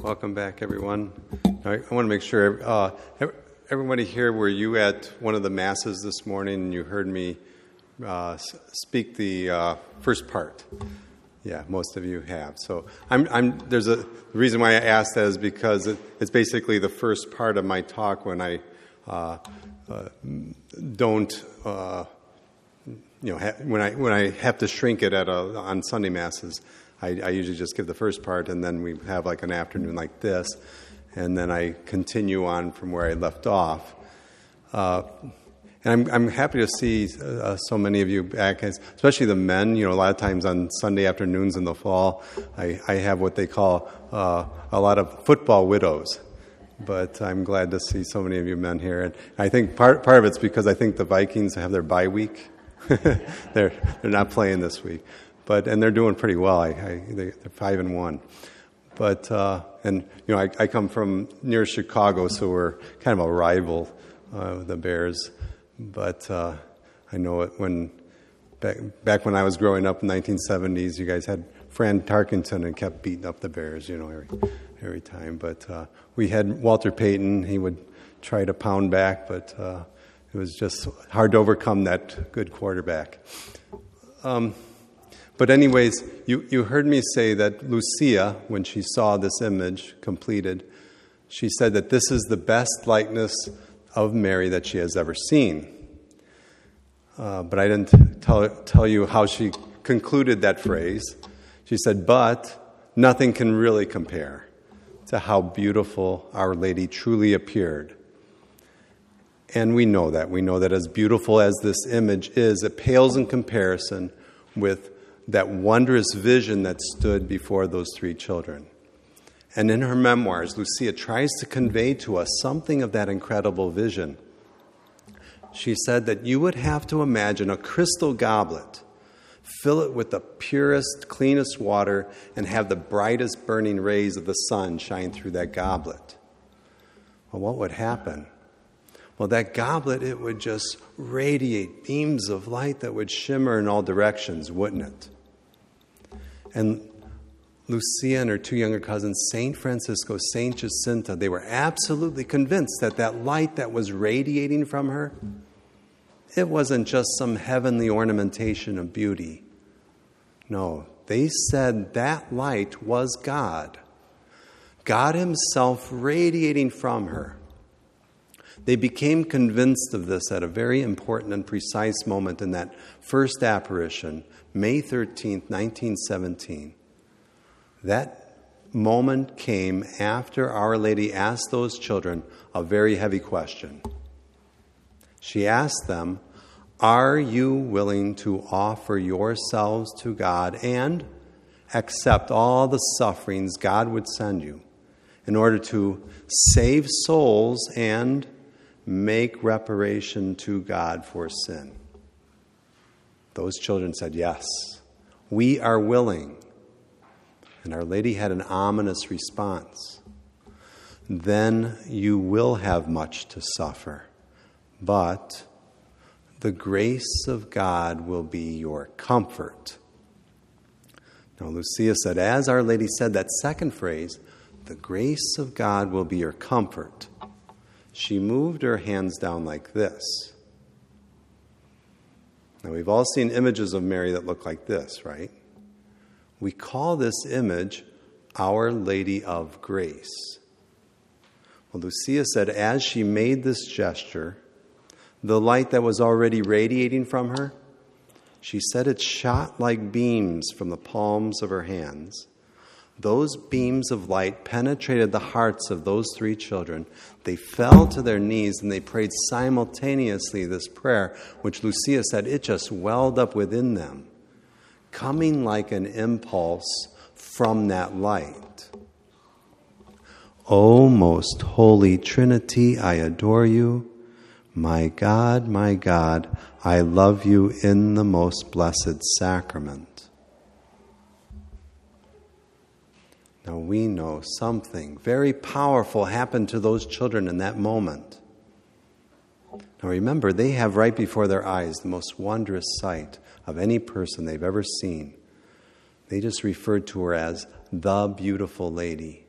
Welcome back, everyone. I want to make sure everybody here, were you at one of the masses this morning and you heard me speak the first part? Yeah, most of you have. So the reason why I asked that is because it's basically the first part of my talk when I when I have to shrink it on Sunday masses. I usually just give the first part, and then we have like an afternoon like this, and then I continue on from where I left off. And I'm happy to see so many of you back, especially the men. You know, a lot of times on Sunday afternoons in the fall, I have what they call a lot of football widows. But I'm glad to see so many of you men here. And I think part of it's because I think the Vikings have their bye week. They're not playing this week. And they're doing pretty well. They're 5-1, but and you know I come from near Chicago, so we're kind of a rival, the Bears. But I know it when back when I was growing up in the 1970s, you guys had Fran Tarkenton and kept beating up the Bears, you know, every time. But we had Walter Payton. He would try to pound back, but it was just hard to overcome that good quarterback. But anyways, you heard me say that Lucia, when she saw this image completed, she said that this is the best likeness of Mary that she has ever seen. But I didn't tell you how she concluded that phrase. She said, but nothing can really compare to how beautiful Our Lady truly appeared. And we know that. We know that as beautiful as this image is, it pales in comparison with that wondrous vision that stood before those three children. And in her memoirs, Lucia tries to convey to us something of that incredible vision. She said that you would have to imagine a crystal goblet, fill it with the purest, cleanest water, and have the brightest burning rays of the sun shine through that goblet. Well, what would happen? Well, that goblet, it would just radiate beams of light that would shimmer in all directions, wouldn't it? And Lucia and her two younger cousins, St. Francisco, St. Jacinta, they were absolutely convinced that that light that was radiating from her, it wasn't just some heavenly ornamentation of beauty. No, they said that light was God. God himself radiating from her. They became convinced of this at a very important and precise moment in that first apparition, May 13th, 1917. That moment came after Our Lady asked those children a very heavy question. She asked them, "Are you willing to offer yourselves to God and accept all the sufferings God would send you in order to save souls and make reparation to God for sin?" Those children said, "Yes, we are willing." And Our Lady had an ominous response. "Then you will have much to suffer, but the grace of God will be your comfort." Now, Lucia said, as Our Lady said that second phrase, "The grace of God will be your comfort," she moved her hands down like this. Now, we've all seen images of Mary that look like this, right? We call this image Our Lady of Grace. Well, Lucia said as she made this gesture, the light that was already radiating from her, she said it shot like beams from the palms of her hands. Those beams of light penetrated the hearts of those three children. They fell to their knees and they prayed simultaneously this prayer, which Lucia said it just welled up within them, coming like an impulse from that light. "O most holy Trinity, I adore you. My God, I love you in the most blessed sacrament." Now we know something very powerful happened to those children in that moment. Now remember, they have right before their eyes the most wondrous sight of any person they've ever seen. They just referred to her as the beautiful lady.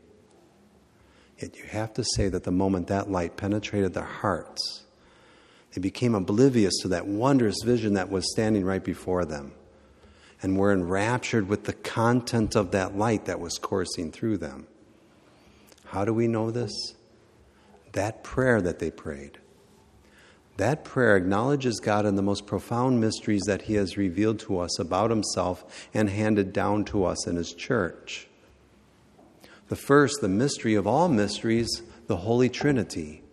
you have to say that the moment that light penetrated their hearts, they became oblivious to that wondrous vision that was standing right before them, and were enraptured with the content of that light that was coursing through them. How do we know this? That prayer that they prayed. That prayer acknowledges God in the most profound mysteries that He has revealed to us about Himself and handed down to us in His church. The first, the mystery of all mysteries, the Holy Trinity.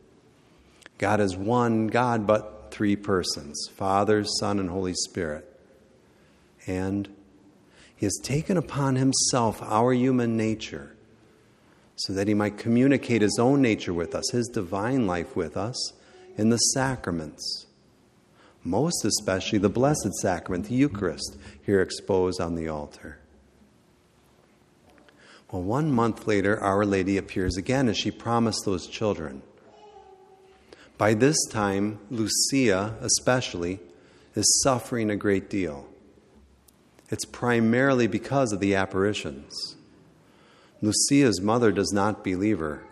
God is one God, but three persons, Father, Son, and Holy Spirit. And He has taken upon Himself our human nature so that He might communicate His own nature with us, His divine life with us, in the sacraments, most especially the Blessed Sacrament, the Eucharist, here exposed on the altar. Well, 1 month later, Our Lady appears again as she promised those children. By this time, Lucia, especially, is suffering a great deal. It's primarily because of the apparitions. Lucia's mother does not believe her.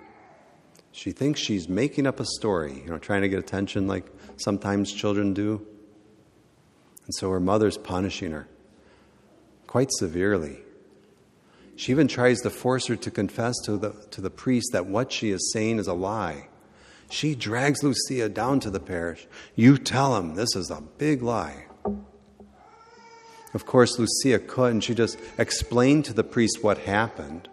She thinks she's making up a story, trying to get attention like sometimes children do. And so her mother's punishing her quite severely. She even tries to force her to confess to the priest that what she is saying is a lie. She drags Lucia down to the parish. You tell him this is a big lie. Of course, Lucia couldn't. She just explained to the priest what happened.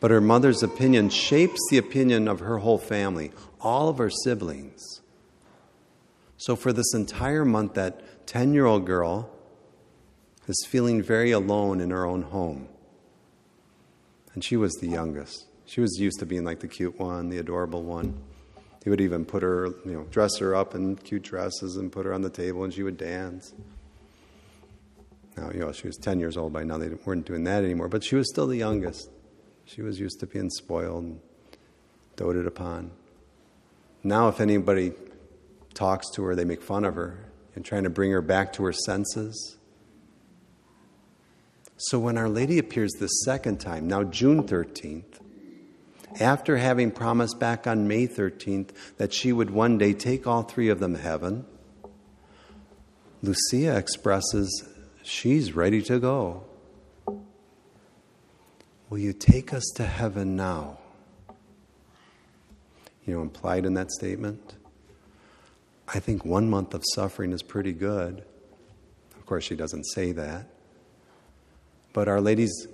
But her mother's opinion shapes the opinion of her whole family, all of her siblings. So for this entire month, that 10-year-old girl is feeling very alone in her own home. And she was the youngest. She was used to being like the cute one, the adorable one. He would even put her, dress her up in cute dresses and put her on the table, and she would dance. Now, she was 10 years old by now. They weren't doing that anymore, but she was still the youngest. She was used to being spoiled and doted upon. Now if anybody talks to her, they make fun of her and trying to bring her back to her senses. So when Our Lady appears the second time, now June 13th, after having promised back on May 13th that she would one day take all three of them to heaven, Lucia expresses she's ready to go. Will you take us to heaven now? Implied in that statement. I think 1 month of suffering is pretty good. Of course, she doesn't say that. But Our Lady's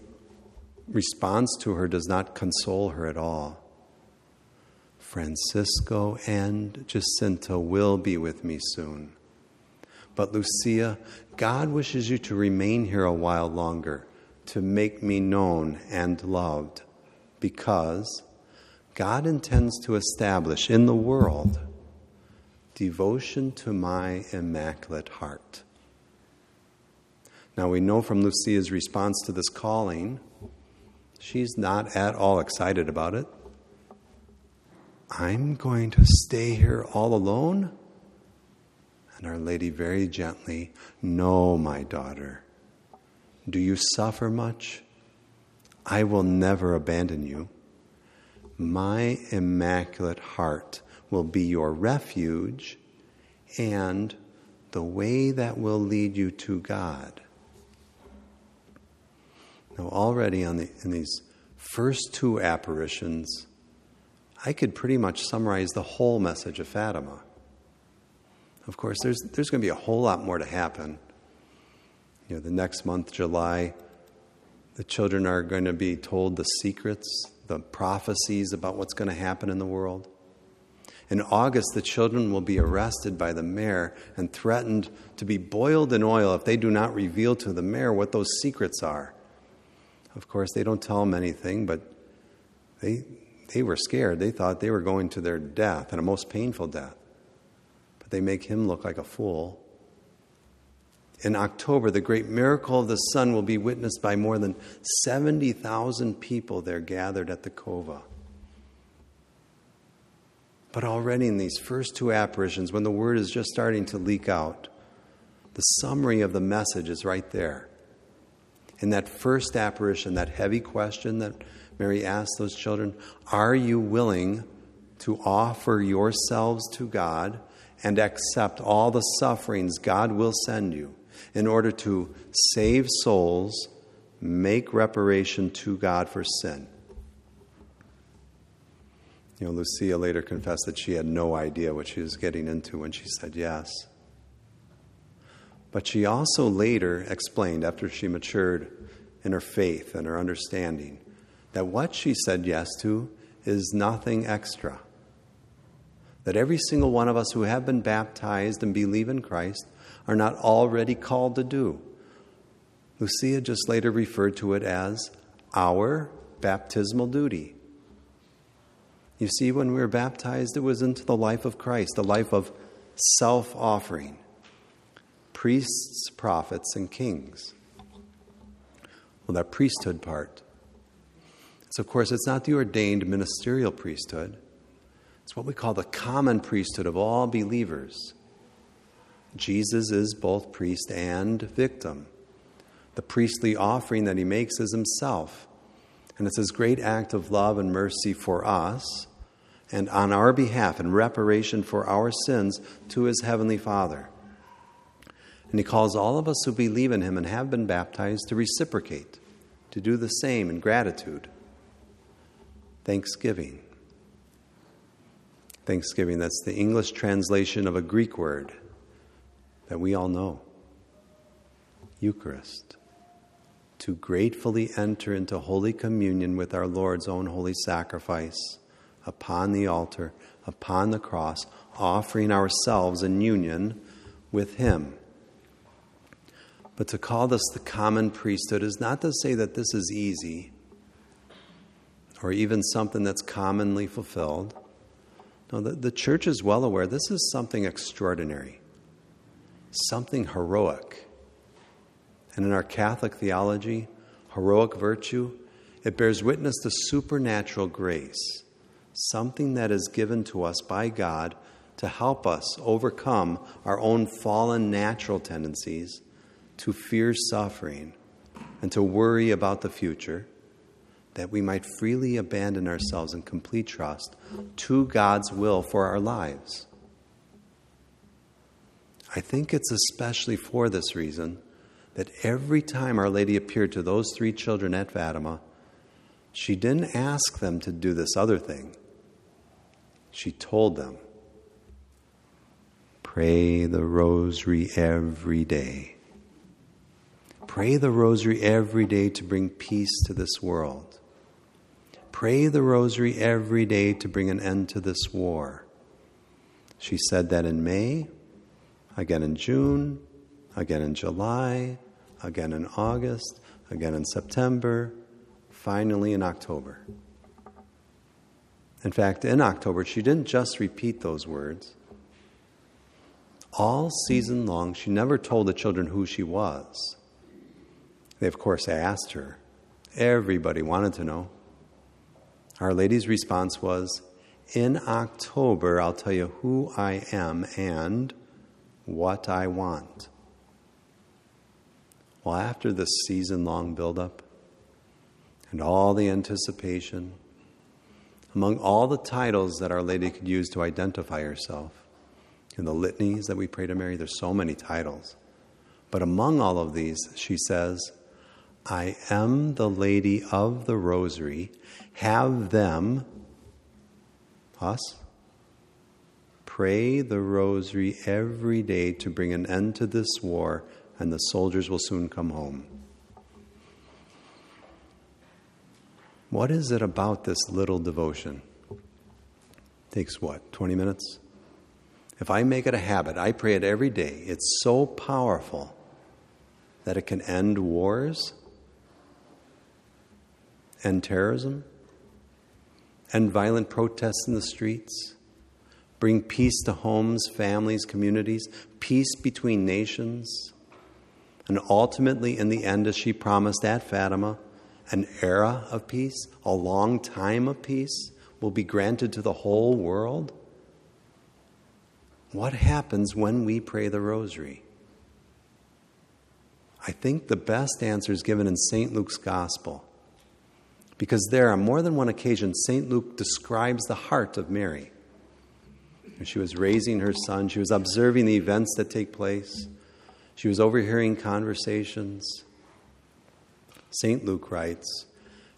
response to her does not console her at all. Francisco and Jacinta will be with me soon. But Lucia, God wishes you to remain here a while longer, to make me known and loved, because God intends to establish in the world devotion to my Immaculate Heart. Now we know from Lucia's response to this calling, she's not at all excited about it. I'm going to stay here all alone? And Our Lady very gently, no, my daughter. Do you suffer much? I will never abandon you. My Immaculate Heart will be your refuge and the way that will lead you to God. Now, already in these first two apparitions, I could pretty much summarize the whole message of Fatima. Of course, there's going to be a whole lot more to happen. The next month, July, the children are going to be told the secrets, the prophecies about what's going to happen in the world. In August, the children will be arrested by the mayor and threatened to be boiled in oil if they do not reveal to the mayor what those secrets are. Of course, they don't tell them anything, but they were scared. They thought they were going to their death, and a most painful death. But they make him look like a fool. In October, the great miracle of the sun will be witnessed by more than 70,000 people there gathered at the Cova. But already in these first two apparitions, when the word is just starting to leak out, the summary of the message is right there. in that first apparition, that heavy question that Mary asked those children, are you willing to offer yourselves to God and accept all the sufferings God will send you in order to save souls, make reparation to God for sin? You know, Lucia later confessed that she had no idea what she was getting into when she said yes. But she also later explained, after she matured in her faith and her understanding, that what she said yes to is nothing extra. That every single one of us who have been baptized and believe in Christ are not already called to do. Lucia just later referred to it as our baptismal duty. You see, when we were baptized, it was into the life of Christ, the life of self-offering. Priests, prophets, and kings. Well, that priesthood part. So, of course, it's not the ordained ministerial priesthood. It's what we call the common priesthood of all believers. Jesus is both priest and victim. The priestly offering that he makes is himself. And it's his great act of love and mercy for us and on our behalf in reparation for our sins to his heavenly Father. And he calls all of us who believe in him and have been baptized to reciprocate, to do the same in gratitude. Thanksgiving. Thanksgiving, that's the English translation of a Greek word that we all know. Eucharist. To gratefully enter into Holy Communion with our Lord's own holy sacrifice upon the altar, upon the cross, offering ourselves in union with him. But to call this the common priesthood is not to say that this is easy or even something that's commonly fulfilled. No, the church is well aware this is something extraordinary, something heroic. And in our Catholic theology, heroic virtue, it bears witness to supernatural grace, something that is given to us by God to help us overcome our own fallen natural tendencies to fear suffering and to worry about the future, that we might freely abandon ourselves in complete trust to God's will for our lives. I think it's especially for this reason that every time Our Lady appeared to those three children at Fatima, she didn't ask them to do this other thing. She told them, pray the rosary every day. Pray the rosary every day to bring peace to this world. Pray the rosary every day to bring an end to this war. She said that in May, again in June, again in July, again in August, again in September, finally in October. In fact, in October, she didn't just repeat those words. All season long, she never told the children who she was. They, of course, asked her. Everybody wanted to know. Our Lady's response was, in October, I'll tell you who I am and what I want. Well, after this season-long buildup and all the anticipation, among all the titles that Our Lady could use to identify herself, in the litanies that we pray to Mary, there's so many titles. But among all of these, she says, I am the Lady of the Rosary. Have them, us, pray the rosary every day to bring an end to this war, and the soldiers will soon come home. What is it about this little devotion? Takes what, 20 minutes? If I make it a habit, I pray it every day. It's so powerful that it can end wars, end terrorism, end violent protests in the streets, bring peace to homes, families, communities, peace between nations, and ultimately, in the end, as she promised at Fatima, an era of peace, a long time of peace, will be granted to the whole world. What happens when we pray the rosary? I think the best answer is given in St. Luke's Gospel, because there, on more than one occasion, St. Luke describes the heart of Mary. When she was raising her son, she was observing the events that take place. She was overhearing conversations. St. Luke writes,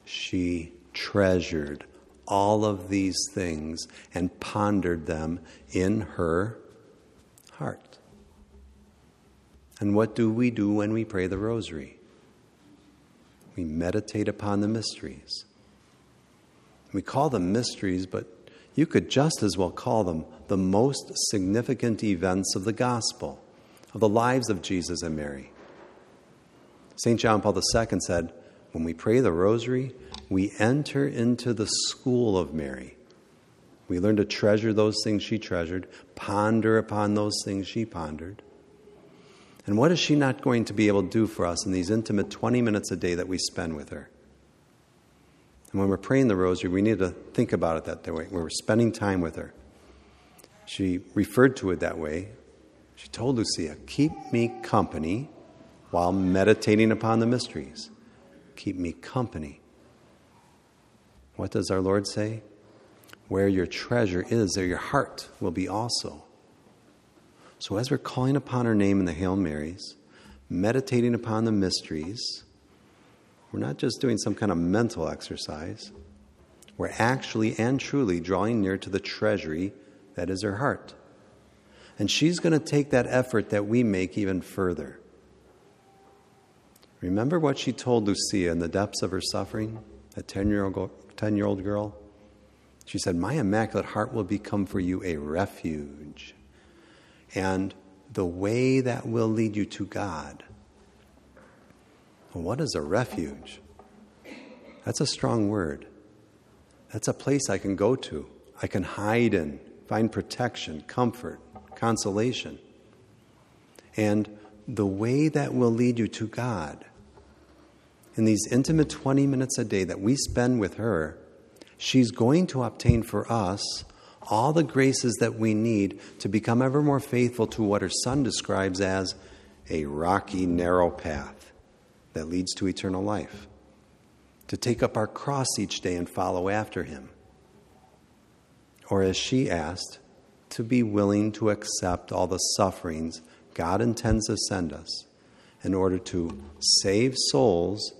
she treasured all of these things and pondered them in her heart. And what do we do when we pray the rosary? We meditate upon the mysteries. We call them mysteries, but you could just as well call them the most significant events of the gospel, of the lives of Jesus and Mary. St. John Paul II said, when we pray the rosary, we enter into the school of Mary. We learn to treasure those things she treasured, ponder upon those things she pondered. And what is she not going to be able to do for us in these intimate 20 minutes a day that we spend with her? And when we're praying the rosary, we need to think about it that way, when we're spending time with her. She referred to it that way. She told Lucia, keep me company while meditating upon the mysteries. Keep me company. What does our Lord say? Where your treasure is, there your heart will be also. So as we're calling upon her name in the Hail Marys, meditating upon the mysteries, we're not just doing some kind of mental exercise. We're actually and truly drawing near to the treasury that is her heart. And she's going to take that effort that we make even further. Remember what she told Lucia in the depths of her suffering, that 10-year-old girl? She said, my Immaculate Heart will become for you a refuge. And the way that will lead you to God. Well, what is a refuge? That's a strong word. That's a place I can go to. I can hide in, find protection, comfort, consolation. And the way that will lead you to God. In these intimate 20 minutes a day that we spend with her, she's going to obtain for us all the graces that we need to become ever more faithful to what her son describes as a rocky, narrow path that leads to eternal life, to take up our cross each day and follow after him. Or as she asked, to be willing to accept all the sufferings God intends to send us in order to save souls,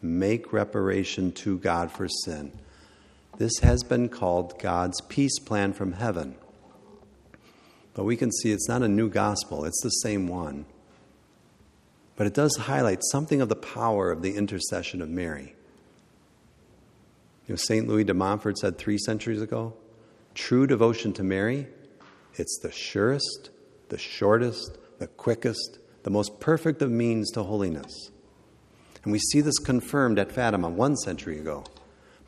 make reparation to God for sin. This has been called God's peace plan from heaven. But we can see it's not a new gospel. It's the same one. But it does highlight something of the power of the intercession of Mary. You know, Saint Louis de Montfort said 3 centuries ago, true devotion to Mary, it's the surest, the shortest, the quickest, the most perfect of means to holiness. And we see this confirmed at Fatima 1 century ago.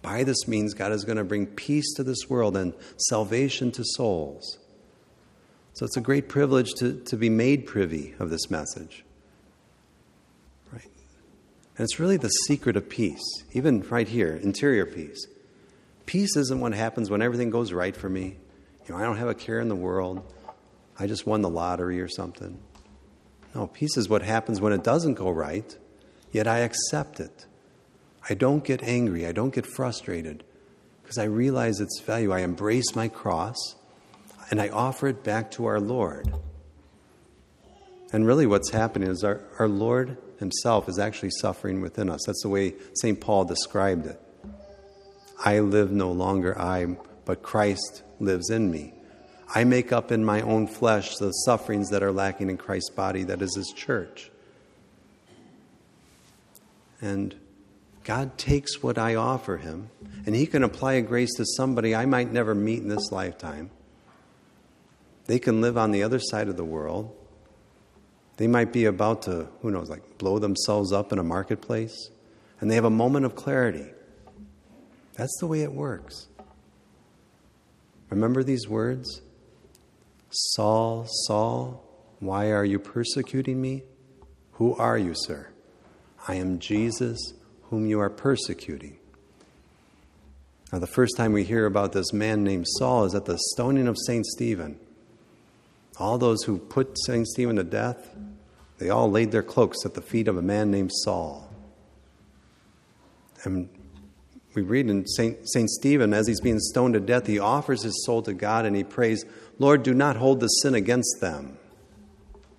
By this means, God is going to bring peace to this world and salvation to souls. So it's a great privilege to be made privy of this message. Right? And it's really the secret of peace, even right here, interior peace. Peace isn't what happens when everything goes right for me. You know, I don't have a care in the world. I just won the lottery or something. No, peace is what happens when it doesn't go right, yet I accept it. I don't get angry. I don't get frustrated because I realize its value. I embrace my cross and I offer it back to our Lord. And really what's happening is our Lord himself is actually suffering within us. That's the way St. Paul described it. I live no longer I, but Christ lives in me. I make up in my own flesh the sufferings that are lacking in Christ's body, that is his church. And God takes what I offer him, and he can apply a grace to somebody I might never meet in this lifetime. They can live on the other side of the world. They might be about to, who knows, like blow themselves up in a marketplace, and they have a moment of clarity. That's the way it works. Remember these words? Saul, Saul, why are you persecuting me? Who are you, sir? I am Jesus, whom you are persecuting. Now, the first time we hear about this man named Saul is at the stoning of Saint Stephen. All those who put Saint Stephen to death, They all laid their cloaks at the feet of a man named Saul. And we read in Saint Stephen, as he's being stoned to death, he offers his soul to God and he prays, Lord, do not hold this sin against them.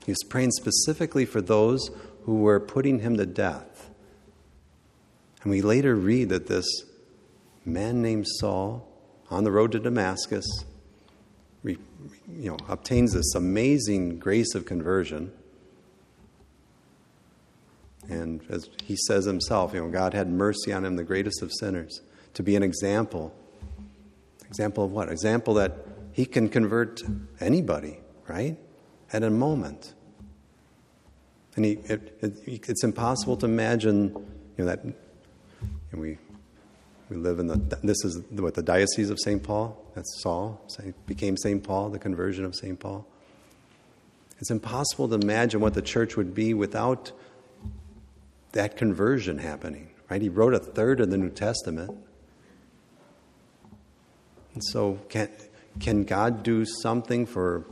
He's praying specifically for those who were putting him to death. And we later read that this man named Saul, on the road to Damascus, obtains this amazing grace of conversion. And as he says himself, God had mercy on him, the greatest of sinners, to be an example. Example of what? Example that he can convert anybody, right? At a moment. And it's impossible to imagine, that we live in this is what the diocese of Saint Paul. That's Saul became Saint Paul, the conversion of Saint Paul. It's impossible to imagine what the church would be without that conversion happening, right? He wrote a third of the New Testament. And so can God do something for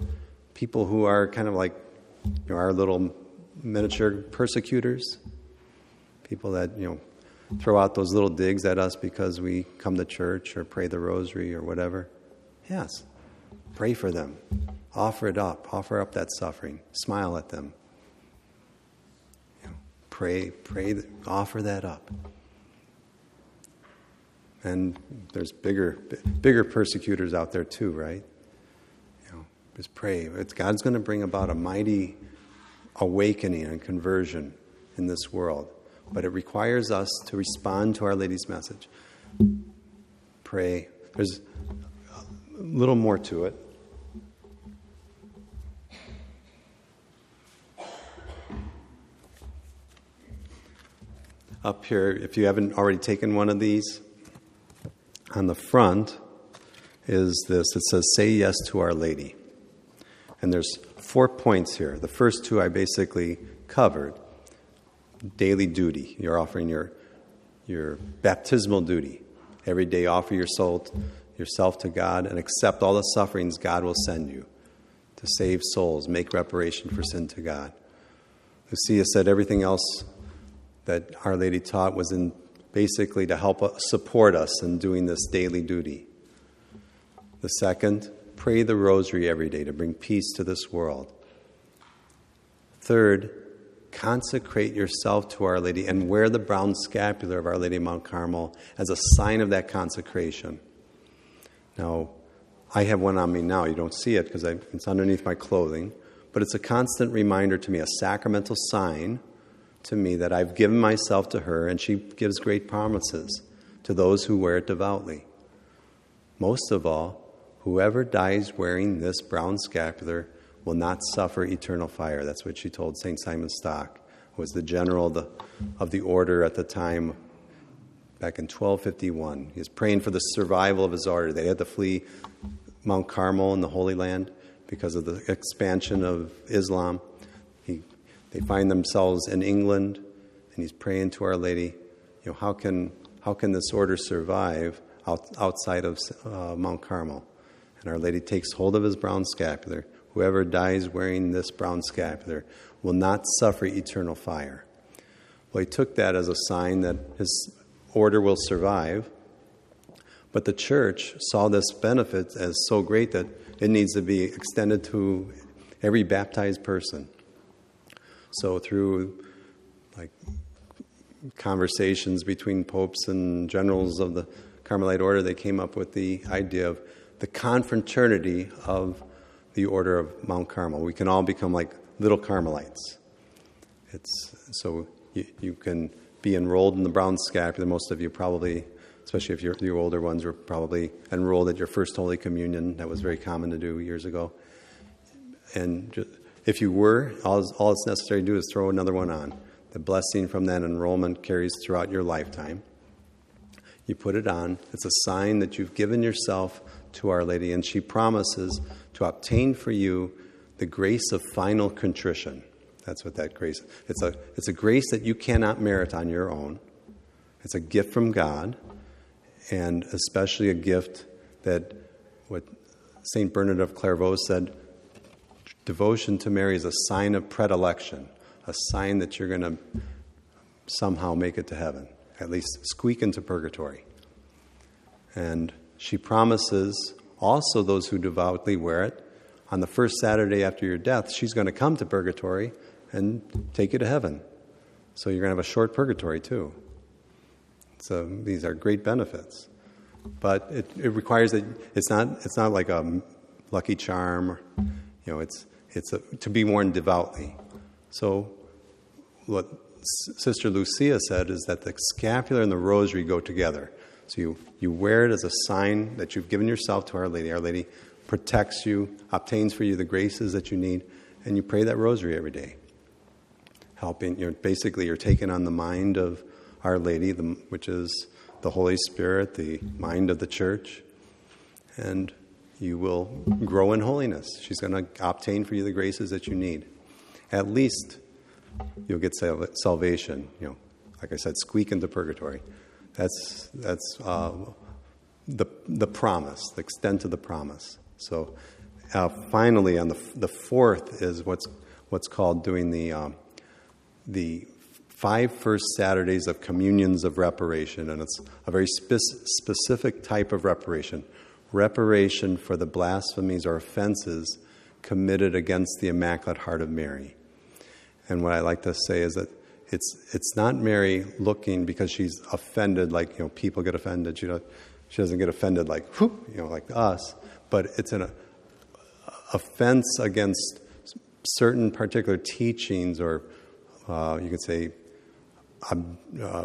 people who are kind of like our little miniature persecutors? People that, throw out those little digs at us because we come to church or pray the rosary or whatever. Yes, pray for them. Offer it up. Offer up that suffering. Smile at them. Pray, offer that up. And there's bigger persecutors out there too, right? Just pray. God's going to bring about a mighty awakening and conversion in this world. But it requires us to respond to Our Lady's message. Pray. There's a little more to it. Up here, if you haven't already taken one of these, on the front is this. It says, Say Yes to Our Lady. And there's 4 points here. The first two I basically covered. Daily duty. You're offering your baptismal duty. Every day offer your soul, yourself to God and accept all the sufferings God will send you to save souls, make reparation for sin to God. Lucia said everything else that Our Lady taught was in basically to help support us in doing this daily duty. The second, pray the rosary every day to bring peace to this world. Third, consecrate yourself to Our Lady and wear the brown scapular of Our Lady of Mount Carmel as a sign of that consecration. Now, I have one on me now. You don't see it because it's underneath my clothing, but it's a constant reminder to me, a sacramental sign to me that I've given myself to her, and she gives great promises to those who wear it devoutly. Most of all, whoever dies wearing this brown scapular will not suffer eternal fire. That's what she told Saint Simon Stock, who was the general of the order at the time, back in 1251. He was praying for the survival of his order. They had to flee Mount Carmel in the Holy Land because of the expansion of Islam. They find themselves in England, and he's praying to Our Lady, how can this order survive outside of Mount Carmel? And Our Lady takes hold of his brown scapular. Whoever dies wearing this brown scapular will not suffer eternal fire. Well, he took that as a sign that his order will survive, but the church saw this benefit as so great that it needs to be extended to every baptized person. So through conversations between popes and generals of the Carmelite order, they came up with the idea of the confraternity of the order of Mount Carmel. We can all become like little Carmelites. So you can be enrolled in the brown scapular. Most of you probably, especially if you're the older ones, were probably enrolled at your first Holy Communion. That was very common to do years ago. And just, if you were, all it's necessary to do is throw another one on. The blessing from that enrollment carries throughout your lifetime. You put it on. It's a sign that you've given yourself to Our Lady, and she promises to obtain for you the grace of final contrition. That's what that grace is. It's a grace that you cannot merit on your own. It's a gift from God, and especially a gift that what Saint Bernard of Clairvaux said, devotion to Mary is a sign of predilection, a a sign that you're going to somehow make it to heaven, at least squeak into purgatory. And she promises also those who devoutly wear it, on the first Saturday after your death, she's going to come to purgatory and take you to heaven. So you're going to have a short purgatory too. So these are great benefits. But it requires that it's not like a lucky charm, it's to be worn devoutly. So what Sister Lucia said is that the scapular and the rosary go together. So you wear it as a sign that you've given yourself to Our Lady. Our Lady protects you, obtains for you the graces that you need, and you pray that rosary every day. Basically you're taking on the mind of Our Lady, which is the Holy Spirit, the mind of the Church, and you will grow in holiness. She's going to obtain for you the graces that you need. At least you'll get salvation. Like I said, squeak into purgatory. That's the promise, the extent of the promise. So finally, on the fourth is what's called doing the 5 first Saturdays of communions of reparation, and it's a very specific type of reparation for the blasphemies or offenses committed against the Immaculate Heart of Mary. And what I like to say is that it's not Mary looking because she's offended, like people get offended. She doesn't get offended like whoop, like us, but it's an offense against certain particular teachings or you could say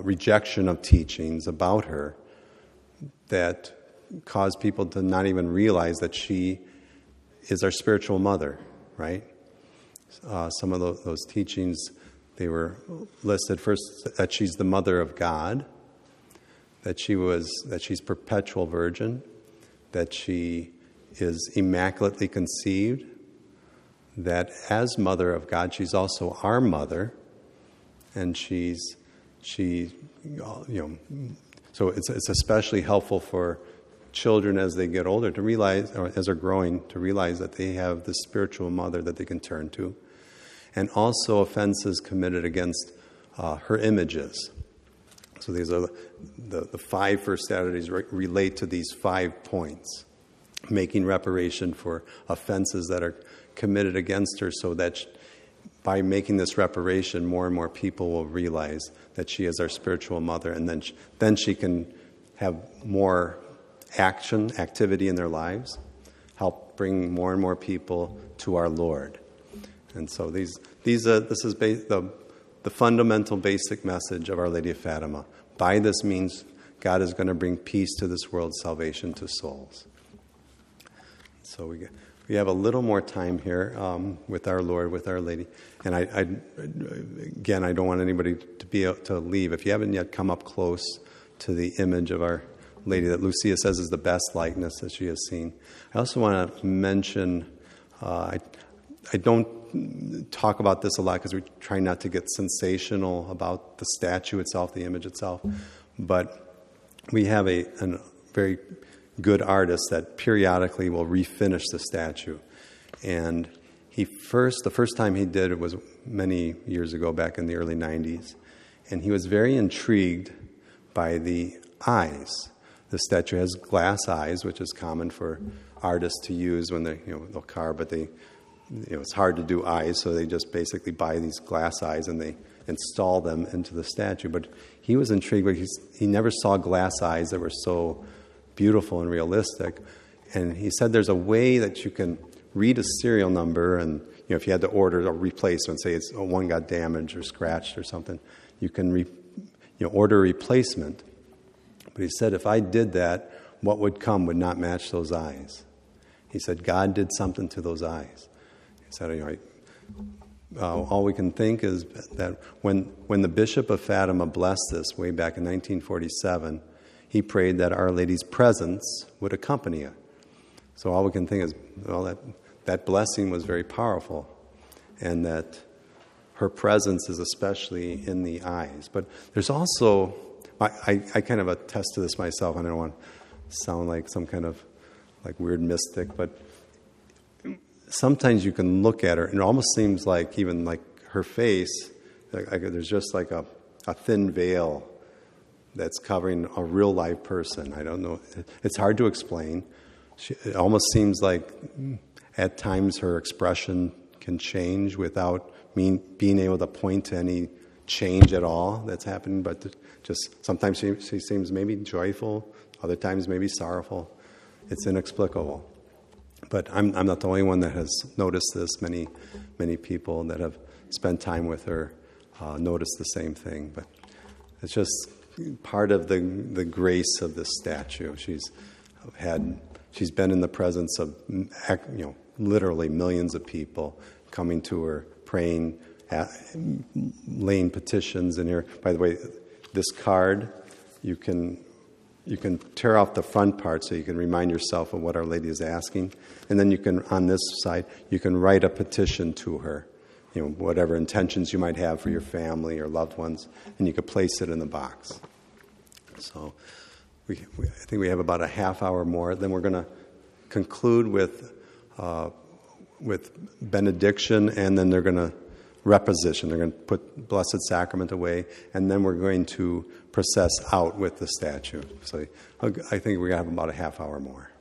rejection of teachings about her that cause people to not even realize that she is our spiritual mother, right? Some of those teachings, they were listed first that she's the mother of God, that she's perpetual virgin, that she is immaculately conceived, that as mother of God, she's also our mother, and so it's especially helpful for children as they get older to realize, or as they're growing, to realize that they have the spiritual mother that they can turn to. And also offenses committed against her images. So these are the 5 first Saturdays relate to these 5 points. Making reparation for offenses that are committed against her, so that by making this reparation, more and more people will realize that she is our spiritual mother, and then she can have more activity in their lives, help bring more and more people to our Lord. And so this is the fundamental basic message of Our Lady of Fatima. By this means, God is going to bring peace to this world, salvation to souls. So we have a little more time here with our Lord, with Our Lady. And I don't want anybody to leave. If you haven't yet come up close to the image of Our Lady that Lucia says is the best likeness that she has seen. I also want to mention, I don't talk about this a lot because we try not to get sensational about the statue itself, the image itself. But we have a very good artist that periodically will refinish the statue. And the first time he did it was many years ago, back in the early 90s. And he was very intrigued by the eyes. The statue has glass eyes, which is common for artists to use when they they'll carve, but it's hard to do eyes, so they just basically buy these glass eyes and they install them into the statue. But he was intrigued, but he never saw glass eyes that were so beautiful and realistic. And he said there's a way that you can read a serial number, and if you had to order a replacement, say one got damaged or scratched or something, you can order a replacement. But he said if I did that, what would come would not match those eyes. He said God did something to those eyes. He said all we can think is that when the Bishop of Fatima blessed this way back in 1947, he prayed that Our Lady's presence would accompany it. So all we can think is, that blessing was very powerful, and that her presence is especially in the eyes. But there's also, I kind of attest to this myself, and I don't want to sound like some kind of like weird mystic, but sometimes you can look at her, and it almost seems like even like her face There's just like a thin veil that's covering a real live person. I don't know. It's hard to explain. It almost seems like at times her expression can change without being able to point to any change at all that's happening, but just sometimes she seems maybe joyful, other times maybe sorrowful. It's inexplicable. But I'm not the only one that has noticed this. Many people that have spent time with her noticed the same thing. But it's just part of the grace of this statue. She's been in the presence of literally millions of people coming to her, praying, laying petitions in here. By the way, this card, you can tear off the front part so you can remind yourself of what Our Lady is asking. And then you can, on this side, you can write a petition to her, whatever intentions you might have for your family or loved ones, and you could place it in the box. So I think we have about a half hour more. Then we're going to conclude with benediction, and then they're going to reposition. They're going to put Blessed Sacrament away, and then we're going to process out with the statue. So I think we're going to have about a half hour more.